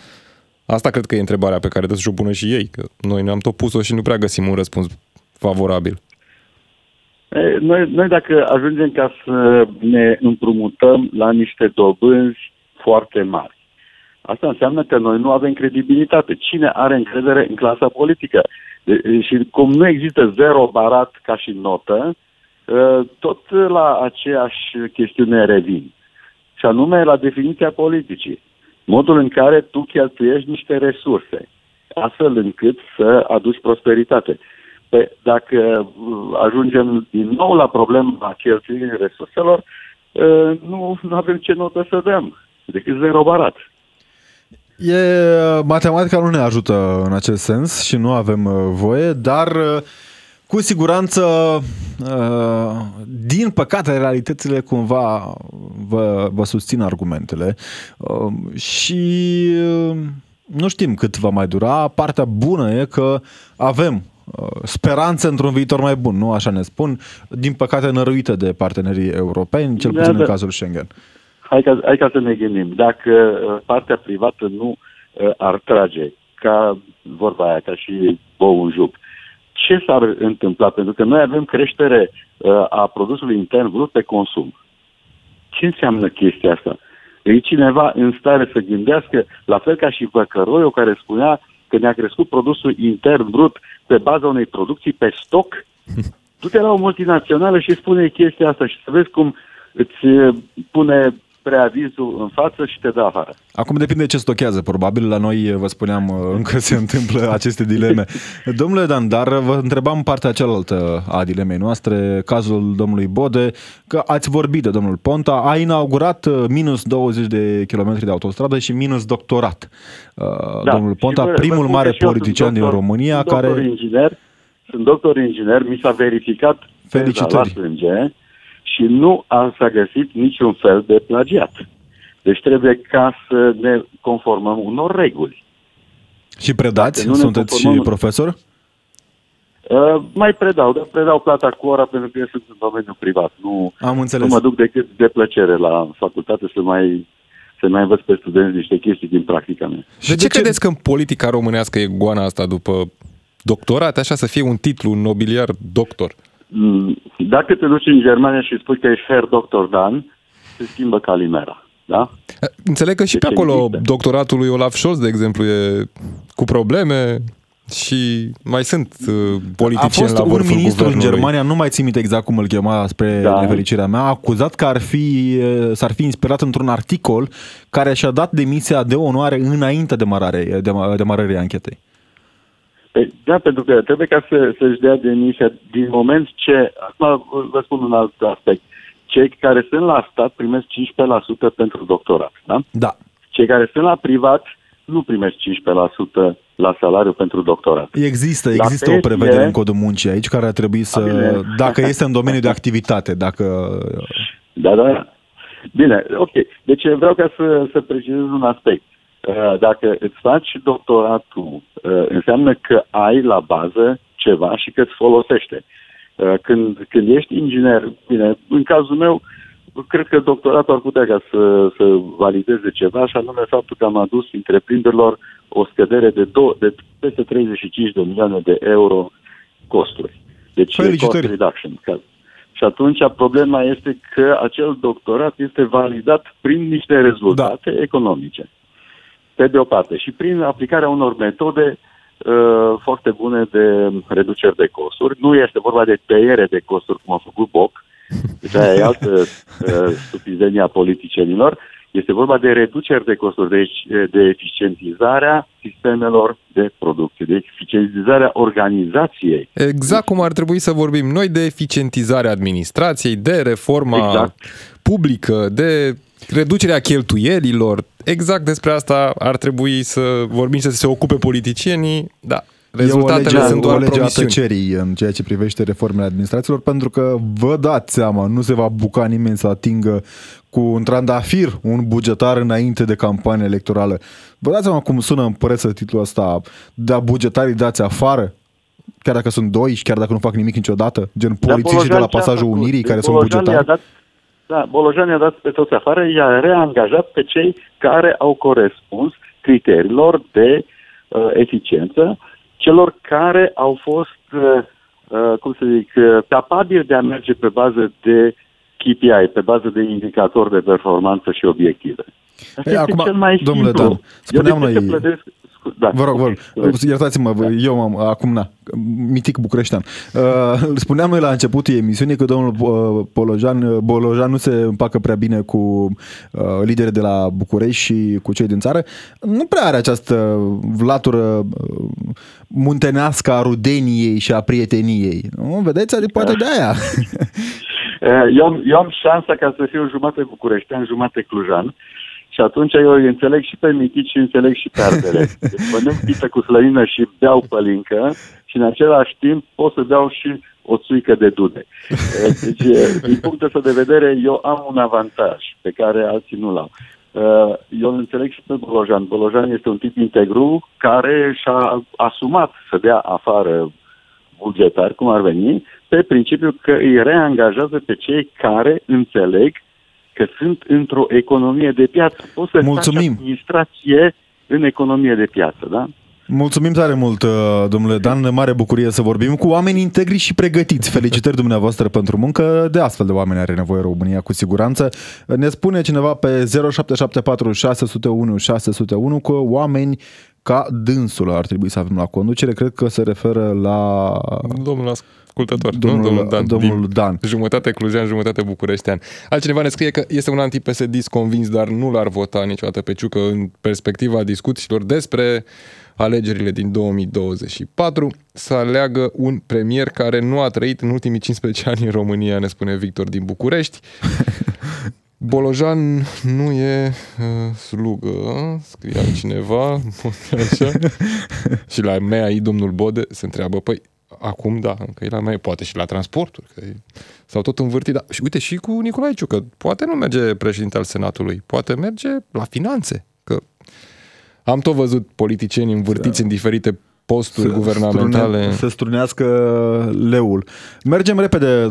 Asta cred că e întrebarea pe care trebuie să-și o pună și ei, că noi ne-am tot pus-o și nu prea găsim un răspuns favorabil. Noi, noi dacă ajungem ca să ne împrumutăm la niște dobânzi foarte mari, asta înseamnă că noi nu avem credibilitate. Cine are încredere în clasa politică? De- și cum nu există zero barat ca și notă, tot la aceeași chestiune revin. Și anume la definiția politicii, modul în care tu cheltuiești niște resurse, astfel încât să aduci prosperitate. Păi, dacă ajungem din nou la problema cheltuirii resurselor, nu, nu avem ce notă să dăm, decât zero barat. E, matematica nu ne ajută în acest sens și nu avem voie, dar... Cu siguranță, din păcate, realitățile cumva vă, vă susțin argumentele și nu știm cât va mai dura. Partea bună e că avem speranță într-un viitor mai bun, nu așa ne spun, din păcate năruită de partenerii europeni, cel puțin da, în cazul Schengen. Hai ca, hai ca să ne gândim, dacă partea privată nu ar trage, ca vorba aia, ca și boul în juc, ce s-ar întâmpla? Pentru că noi avem creștere uh, a produsului intern brut pe consum. Ce înseamnă chestia asta? E cineva în stare să gândească, la fel ca și Băcăroiu, care spunea că ne-a crescut produsul intern brut pe baza unei producții pe stoc? Du-te la o multinațională și spune chestia asta și să vezi cum îți pune spre avizul în față și te dă afară. Acum depinde ce stochează, probabil. La noi, vă spuneam, încă se întâmplă aceste dileme. Domnule Dan, dar vă întrebam partea cealaltă a dilemei noastre, cazul domnului Bode, că ați vorbit de domnul Ponta, a inaugurat minus douăzeci de kilometri de autostradă și minus doctorat. Da, domnul Ponta, vă, primul vă mare politician doctor, din România, sunt care... Doctor inginer, sunt doctor inginer, mi s-a verificat la sânge și nu a, s-a găsit niciun fel de plagiat. Deci trebuie ca să ne conformăm unor reguli. Și predați? Sunteți și profesor? Uh, mai predau, dar predau plata cu ora pentru că eu sunt în domeniul privat. Nu, Am înțeles. Nu mă duc decât de plăcere la facultate să mai... să mai învăț pe studenți niște chestii din practica mea. Și de ce credeți că în politica românească e goana asta după doctorat, așa să fie un titlu, un nobiliar doctor? Dacă te duci în Germania și spui că ești Herr Doctor Dan, se schimbă calimera, da? Înțeleg că și pe acolo există. Doctoratul lui Olaf Scholz, de exemplu, e cu probleme... Și mai sunt uh, politicieni la vârful guvernului. A fost un ministru în Germania, nu mai țin minte exact cum îl chema, spre da. nefericirea mea, acuzat că ar fi, s-ar fi inspirat într-un articol care și-a dat demisia de onoare înainte de marare, de, demarării anchetei. Da, pentru că trebuie ca să, să-și dea demisia din moment ce, acum vă spun un alt aspect, cei care sunt la stat primesc cincisprezece la sută pentru doctorat, da? Da. Cei care sunt la privat nu primesc cincisprezece la sută la salariu pentru doctorat. Există, există o prevedere în codul muncii aici care ar trebui să... Bine. Dacă este în domeniul de activitate, dacă... Da, da. Bine, ok. Deci vreau ca să, să precizez un aspect. Dacă îți faci doctoratul, înseamnă că ai la bază ceva și că îți folosește. Când, când ești inginer, bine, în cazul meu, cred că doctoratul ar putea ca să, să valideze ceva, și anume faptul că am adus întreprinderilor o scădere de, do- de peste treizeci și cinci de milioane de euro costuri. Deci cost reduction. Și atunci problema este că acel doctorat este validat prin niște rezultate da. economice, pe de o parte, și prin aplicarea unor metode uh, foarte bune de reducere de costuri. Nu este vorba de tăiere de costuri, cum a făcut Boc, deci aia e altă uh, stupidenia politicienilor. Este vorba de reduceri de costuri, deci de eficientizarea sistemelor de producție, de eficientizarea organizației. Exact cum ar trebui să vorbim noi, de eficientizarea administrației, de reforma exact. publică, de reducerea cheltuielilor. Exact despre asta ar trebui să vorbim, să se ocupe politicienii, da. Rezultatele lege, sunt doar promisiuni. E o lege a tăcerii în ceea ce privește reformele administrațiilor, pentru că vă dați seama, nu se va buca nimeni să atingă cu un trandafir un bugetar înainte de campanie electorală. Vă dați seama cum sună în presă titlul ăsta, da, bugetarii dați afară, chiar dacă sunt doi și chiar dacă nu fac nimic niciodată, gen polițiștii de la pasajul Unirii care sunt bugetari. Dat, da, Bolojan i-a dat pe toți afară, i-a reangajat pe cei care au corespuns criteriilor de uh, eficiență, celor care au fost, uh, cum să zic, uh, capabili de a merge pe bază de K P I, pe bază de indicatori de performanță și obiective. Ei, acum, cel mai domnule simplu. Dan, spuneam noi... Plătesc... Da, vă rog, okay. vă rog, iertați-mă, da. eu am, acum, na, mitic bucureștean. Uh, spuneam noi la începutul emisiunii că domnul Bolojan, Bolojan nu se împacă prea bine cu uh, liderii de la București și cu cei din țară. Nu prea are această latură muntenească a rudeniei și a prieteniei. Nu? Vedeți? Adică poate de aia. Eu am, eu am șansa ca să fiu jumate bucureștean, jumate clujan. Și atunci eu înțeleg și pe mitici și înțeleg și pe ardele. Pănem pită cu slăină și beau pălincă și în același timp pot să beau și o țuică de dude. Deci, din punctul ăsta de vedere, eu am un avantaj pe care alții nu l-au. Eu înțeleg și pe Bolojan. Bolojan este un tip integru care și-a asumat să dea afară bugetari, cum ar veni, pe principiu că îi reangajează pe cei care înțeleg că sunt într-o economie de piață. Poți să faci administrație în economie de piață, da? Mulțumim tare mult, domnule Dan, mare bucurie să vorbim cu oameni integri și pregătiți. Felicitări dumneavoastră pentru muncă, de astfel de oameni are nevoie România cu siguranță. Ne spune cineva pe zero șapte șapte patru șase zero unu șase zero unu că oameni ca dânsul ar trebui să avem la conducere, cred că se referă la... Domnul ascultător, domnul, nu? domnul Dan, domnul Dan. Jumătate clujean, jumătate bucureștean. Altcineva ne scrie că este un anti-P S D-ist convins, dar nu l-ar vota niciodată pe Ciucă în perspectiva discuțiilor despre alegerile din două mii douăzeci și patru, să aleagă un premier care nu a trăit în ultimii cincisprezece ani în România, ne spune Victor din București. Bolojan nu e uh, slugă, scria cineva, așa. Și la M A I domnul Bode se întreabă, păi acum da, încă e la M A I, poate și la transporturi, că e... sau tot învârtit. Da. Și uite și cu Nicolae Ciucă, poate nu merge președinte al Senatului, poate merge la finanțe, că am tot văzut politicieni învârtiți da. în diferite posturi se guvernamentale. Strune, să strunească leul. Mergem repede,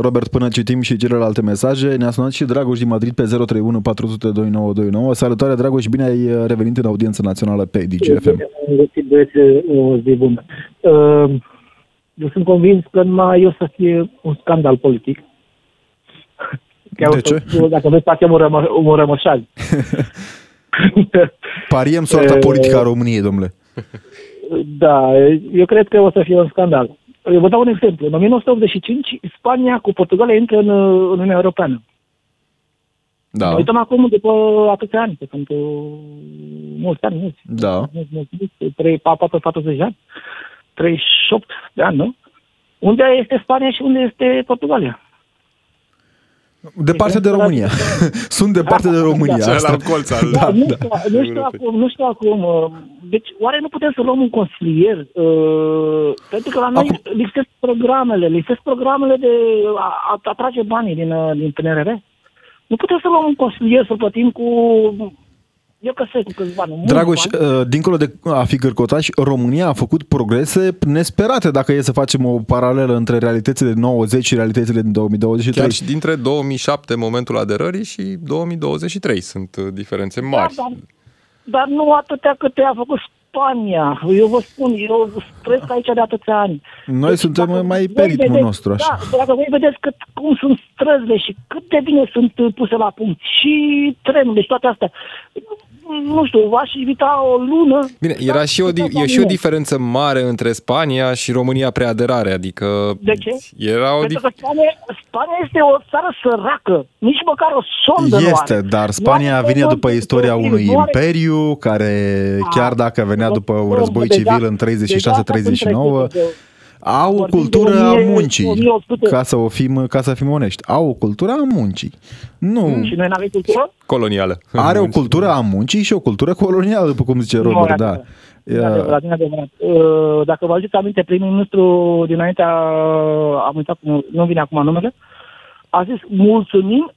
Robert, până citim și celelalte mesaje. Ne-a sunat și Dragoș din Madrid pe zero trei unu patru zero doi nouă doi nouă. Salutare, Dragoș, bine ai revenit în audiența națională pe D G F M. O zi bună. Eu sunt convins că numai eu să fie un scandal politic. Chiar de ce? Să, dacă vezi, facem un, rămă, un rămășaj. Pariem soarta politică a României, domnule. Da, eu cred că o să fie un scandal. Eu vă dau un exemplu. În nouăsprezece optzeci și cinci, Spania cu Portugalia intră în, în Uniunea Europeană. Da. Ne uităm acum după atâția ani, că sunt mulți ani, mulți. Da. patru sute patruzeci de ani, treizeci și opt de ani, nu? Unde este Spania și unde este Portugalia? Departe de România. Sunt departe de România. Da, asta. Al... Da, da, nu, știu, da. nu știu acum, nu știu acum. Deci, oare nu putem să luăm un consilier? Uh, pentru că la noi acum... lipsesc programele, lipsesc programele de a atrage banii din, din P N R R. Nu putem să luăm un consilier, să plătim cu... Eu că se, cu câțiva bani. Dragoș, bani. Dincolo de a fi gârcotași, România a făcut progrese nesperate, dacă e să facem o paralelă între realitățile din nouăzeci și realitățile din două mii douăzeci și trei. Chiar și dintre două mii șapte, momentul aderării, și două mii douăzeci și trei sunt diferențe mari. Da, dar, dar nu atâtea câte a făcut Spania. Eu vă spun, eu trăiesc aici de atâția ani. Noi deci, suntem mai pe ritmul vedeți, nostru. Așa. Da, dacă voi vedeți cât, cum sunt străzile și cât de bine sunt puse la punct și trenurile și toate astea... Nu știu, v-aș invita o lună. Bine, era și o, e și o diferență mare între Spania și România preaderare, adică... De ce? Era o Pentru dif... că Spania, Spania este o țară săracă, nici măcar o sondă nu Este, dar Spania nu venea după istoria unui imperiu, care chiar dacă venea după un război civil în treizeci și șase treizeci și nouă... Au o cultură a muncii, ca să, o fim, ca să fim onești. Au o cultură a muncii. Nu. Și noi n-avem cultură? Colonială. Are o cultură a muncii și o cultură colonială, după cum zice Robert, da. Adevărat, adevărat. Dacă vă aduceți aminte, primul ministru dinaintea, am uitat, nu vine acum numele, a zis mulțumim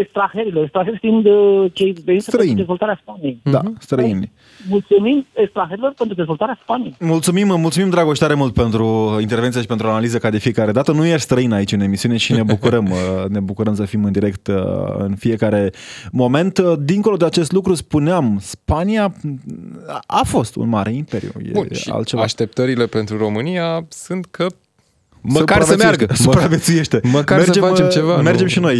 extraherilor, extraheri fiind cei veniți pentru dezvoltarea Spaniei. Da, străini. Mulțumim extraherilor pentru dezvoltarea Spaniei. Mulțumim, mulțumim, Dragoș, tare mult pentru intervenția și pentru analiză, ca de fiecare dată. Nu ești străin aici în emisiune și ne bucurăm, ne bucurăm să fim în direct în fiecare moment. Dincolo de acest lucru, spuneam, Spania a fost un mare imperiu. Bun, e altceva. Așteptările pentru România sunt că măcar să meargă, supraviețuiește. Măcar mergem, să facem ceva. Mergem nu. și noi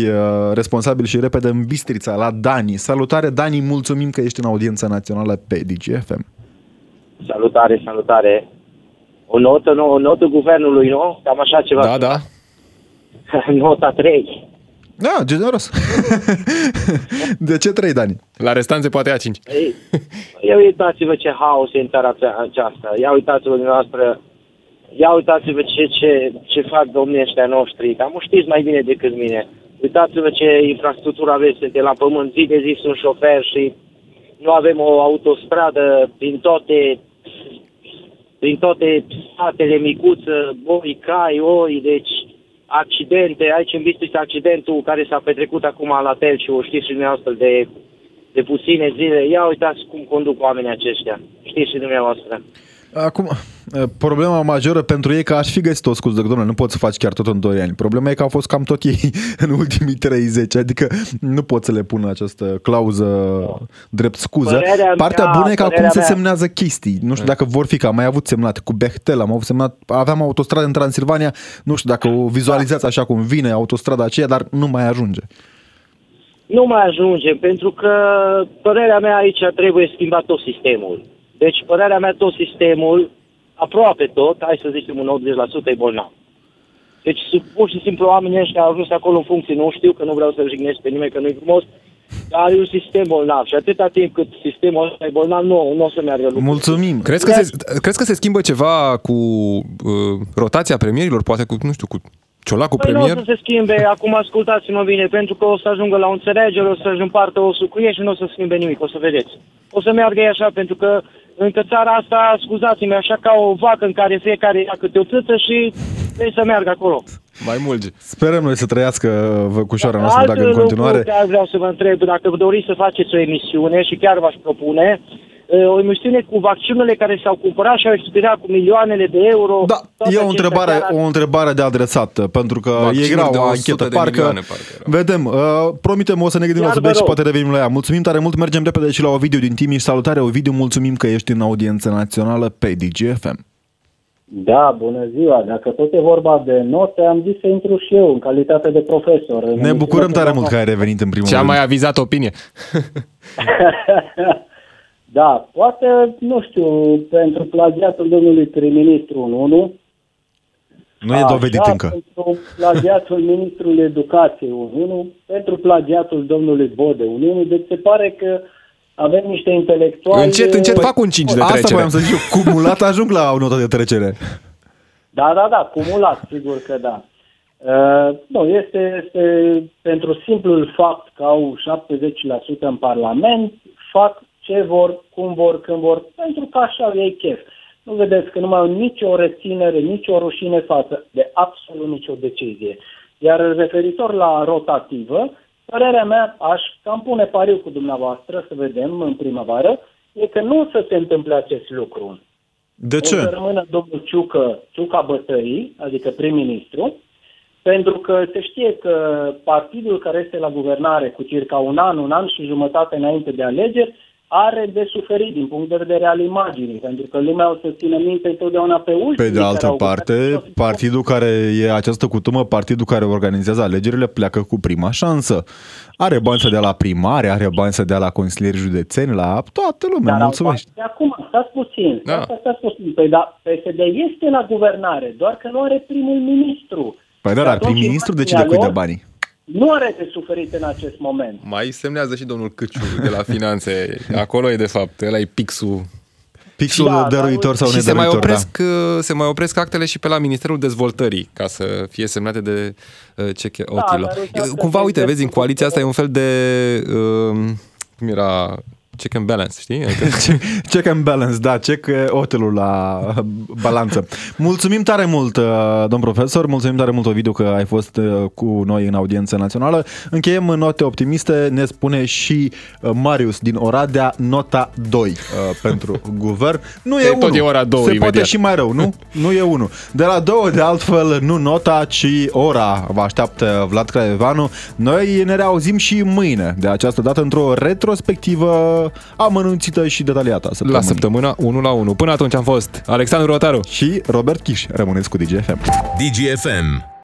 responsabil și repede în Bistrița la Dani. Salutare, Dani, mulțumim că ești în audiența națională pe D G F M. Salutare, salutare. O notă, o notă guvernului, nu? Cam așa ceva. Da, da. Nota trei. Da, generos. De ce trei, Dani? La restanțe poate a cinci. Ei, ia uitați-vă ce haos e în țara aceasta. Ia uitați-vă dumneavoastră. Ia uitați-vă ce, ce, ce fac domnii ăștia noștri, dar nu știți mai bine decât mine. Uitați-vă ce infrastructură aveți, de la pământ, zi de zi sunt șofer și nu avem o autostradă prin toate, prin toate satele micuță, boi, cai, oi, deci accidente. Aici în Bistrița accidentul care s-a petrecut acum la Telciu, știți și dumneavoastră, de, de puține zile. Ia uitați cum conduc oamenii aceștia, știți și dumneavoastră. Acum, problema majoră pentru ei e că aș fi găsit o scuză, domnule, nu pot să faci chiar tot în doi ani. Problema e că au fost cam tot ei în ultimii treizeci, adică nu pot să le pun această clauză drept scuză. Părerea Partea mea, bună e că acum mea. se semnează chestii. Nu știu dacă vor fi, că am mai avut semnate cu Bechtel, am avut semnat, aveam autostradă în Transilvania, nu știu dacă o vizualizați așa cum vine autostrada aceea, dar nu mai ajunge. Nu mai ajunge, pentru că părerea mea aici trebuie schimbat tot sistemul. Deci, părerea mea, tot sistemul, aproape tot, hai să zicem, un optzeci la sută e bolnav. Deci, pur și simplu, oamenii ăștia au ajuns acolo în funcție, nu știu, că nu vreau să-l jignesc pe nimeni, că nu-i frumos, dar e un sistem bolnav. Și atâta timp cât sistemul ăsta e bolnav, nu, nu o să meargă lucrurile. Mulțumim! Crezi că, se, crezi că se schimbă ceva cu uh, rotația premierilor? Poate cu, nu știu, cu Ciolacu păi premier? Nu o să se schimbe, acum ascultați-mă bine, pentru că o să ajungă la o înțelegere, o să-și împartă osul cu ei și nu o să schimbe nimic, o să vedeți. O să meargă ei așa, pentru că încă țara asta, scuzați-mi, așa ca o vacă în care fiecare ia câte o țâță și trebuie să meargă acolo. Mai mulge. Sperăm noi să trăiască văcușoara noastră dacă în continuare... Altul lucru vreau să vă întreb, dacă vă doriți să faceți o emisiune și chiar v-aș propune, o emisiune cu vaccinurile care s-au cumpărat și au expirat cu milioanele de euro... Da, e o întrebare, o întrebare de adresat, pentru că vaccinuri e greu o anchetă. Parcă, milioane, parcă vedem, uh, promitem, o să ne gândim la subiect și poate revenim la ea. Mulțumim tare mult, mergem repede și la Ovidiu din Timiș. Salutare, Ovidiu, mulțumim că ești în audiență națională pe D G F M. Da, bună ziua. Dacă tot e vorba de note, am zis să intru și eu în calitate de profesor. Ne în bucurăm tare mult că ai revenit în primul rând. Ce-a mai avizat opinie. Da, poate, nu știu, pentru plagiatul domnului prim-ministru unu unu. Nu e dovedit așa, încă. Pentru plagiatul ministrului educației unu unu, pentru plagiatul domnului Bode unu unu, deci se pare că avem niște intelectuali... Încet, încet fac un cinci de trecere. Asta voiam să zic eu, cumulat ajung la o notă de trecere. Da, da, da, cumulat, sigur că da. Uh, nu, este, este pentru simplul fapt că au șaptezeci la sută în Parlament, fac ce vor, cum vor, când vor, pentru că așa au ei chef. Nu vedeți că nu mai au nicio reținere, nicio rușine față de absolut nicio decizie. Iar referitor la rotativă, părerea mea, aș cam pune pariu cu dumneavoastră, să vedem în primăvară, e că nu o să se întâmple acest lucru. De ce? O să rămână domnul Ciucă, Ciuca Bătării, adică prim-ministru, pentru că se știe că partidul care este la guvernare cu circa un an, un an și jumătate înainte de alegeri, are de suferit din punct de vedere al imaginii, pentru că lumea o să țină minte întotdeauna pe ultimii. Pe de altă parte, partidul care e această cutumă, partidul care organizează alegerile, pleacă cu prima șansă. Are bani să dea la primare, are bani să dea la consilieri județeni, la toată lumea, dar mulțumesc. Dar acum, stați puțin, da. Asta stați puțin, păi da, P S D este la guvernare, doar că nu are primul ministru. Păi da, dar prim-ministru decide cui dă banii. Nu are de suferit în acest moment. Mai semnează și domnul Căciu de la Finanțe. Acolo e de fapt, ăla e pixul. Pixul da, dăruitor sau nedăruitor. Și se mai, opresc, da. se mai opresc actele și pe la Ministerul Dezvoltării, ca să fie semnate de Ceche Otilo. Da, cumva, uite, vezi, în coaliția asta e un fel de... Um, cum era... Check and balance, știi? Check and balance, da, check hotelul la balanță. Mulțumim tare mult, domn profesor, mulțumim tare mult, Ovidiu, că ai fost cu noi în audiența națională. Încheiem note optimiste, ne spune și Marius din Oradea, nota doi pentru guvern. Nu e, e unu, ora două, se imediat. Poate și mai rău, nu? Nu e unu. De la două, de altfel, nu nota, ci ora vă așteaptă Vlad Craiovanu. Noi ne reauzim și mâine, de această dată, într-o retrospectivă amănunțită și detaliată săptămâna. La săptămâna unu la unu. Până atunci am fost Alexandru Rotaru și Robert Chiș. Rămâneți cu D G F M. D G F M.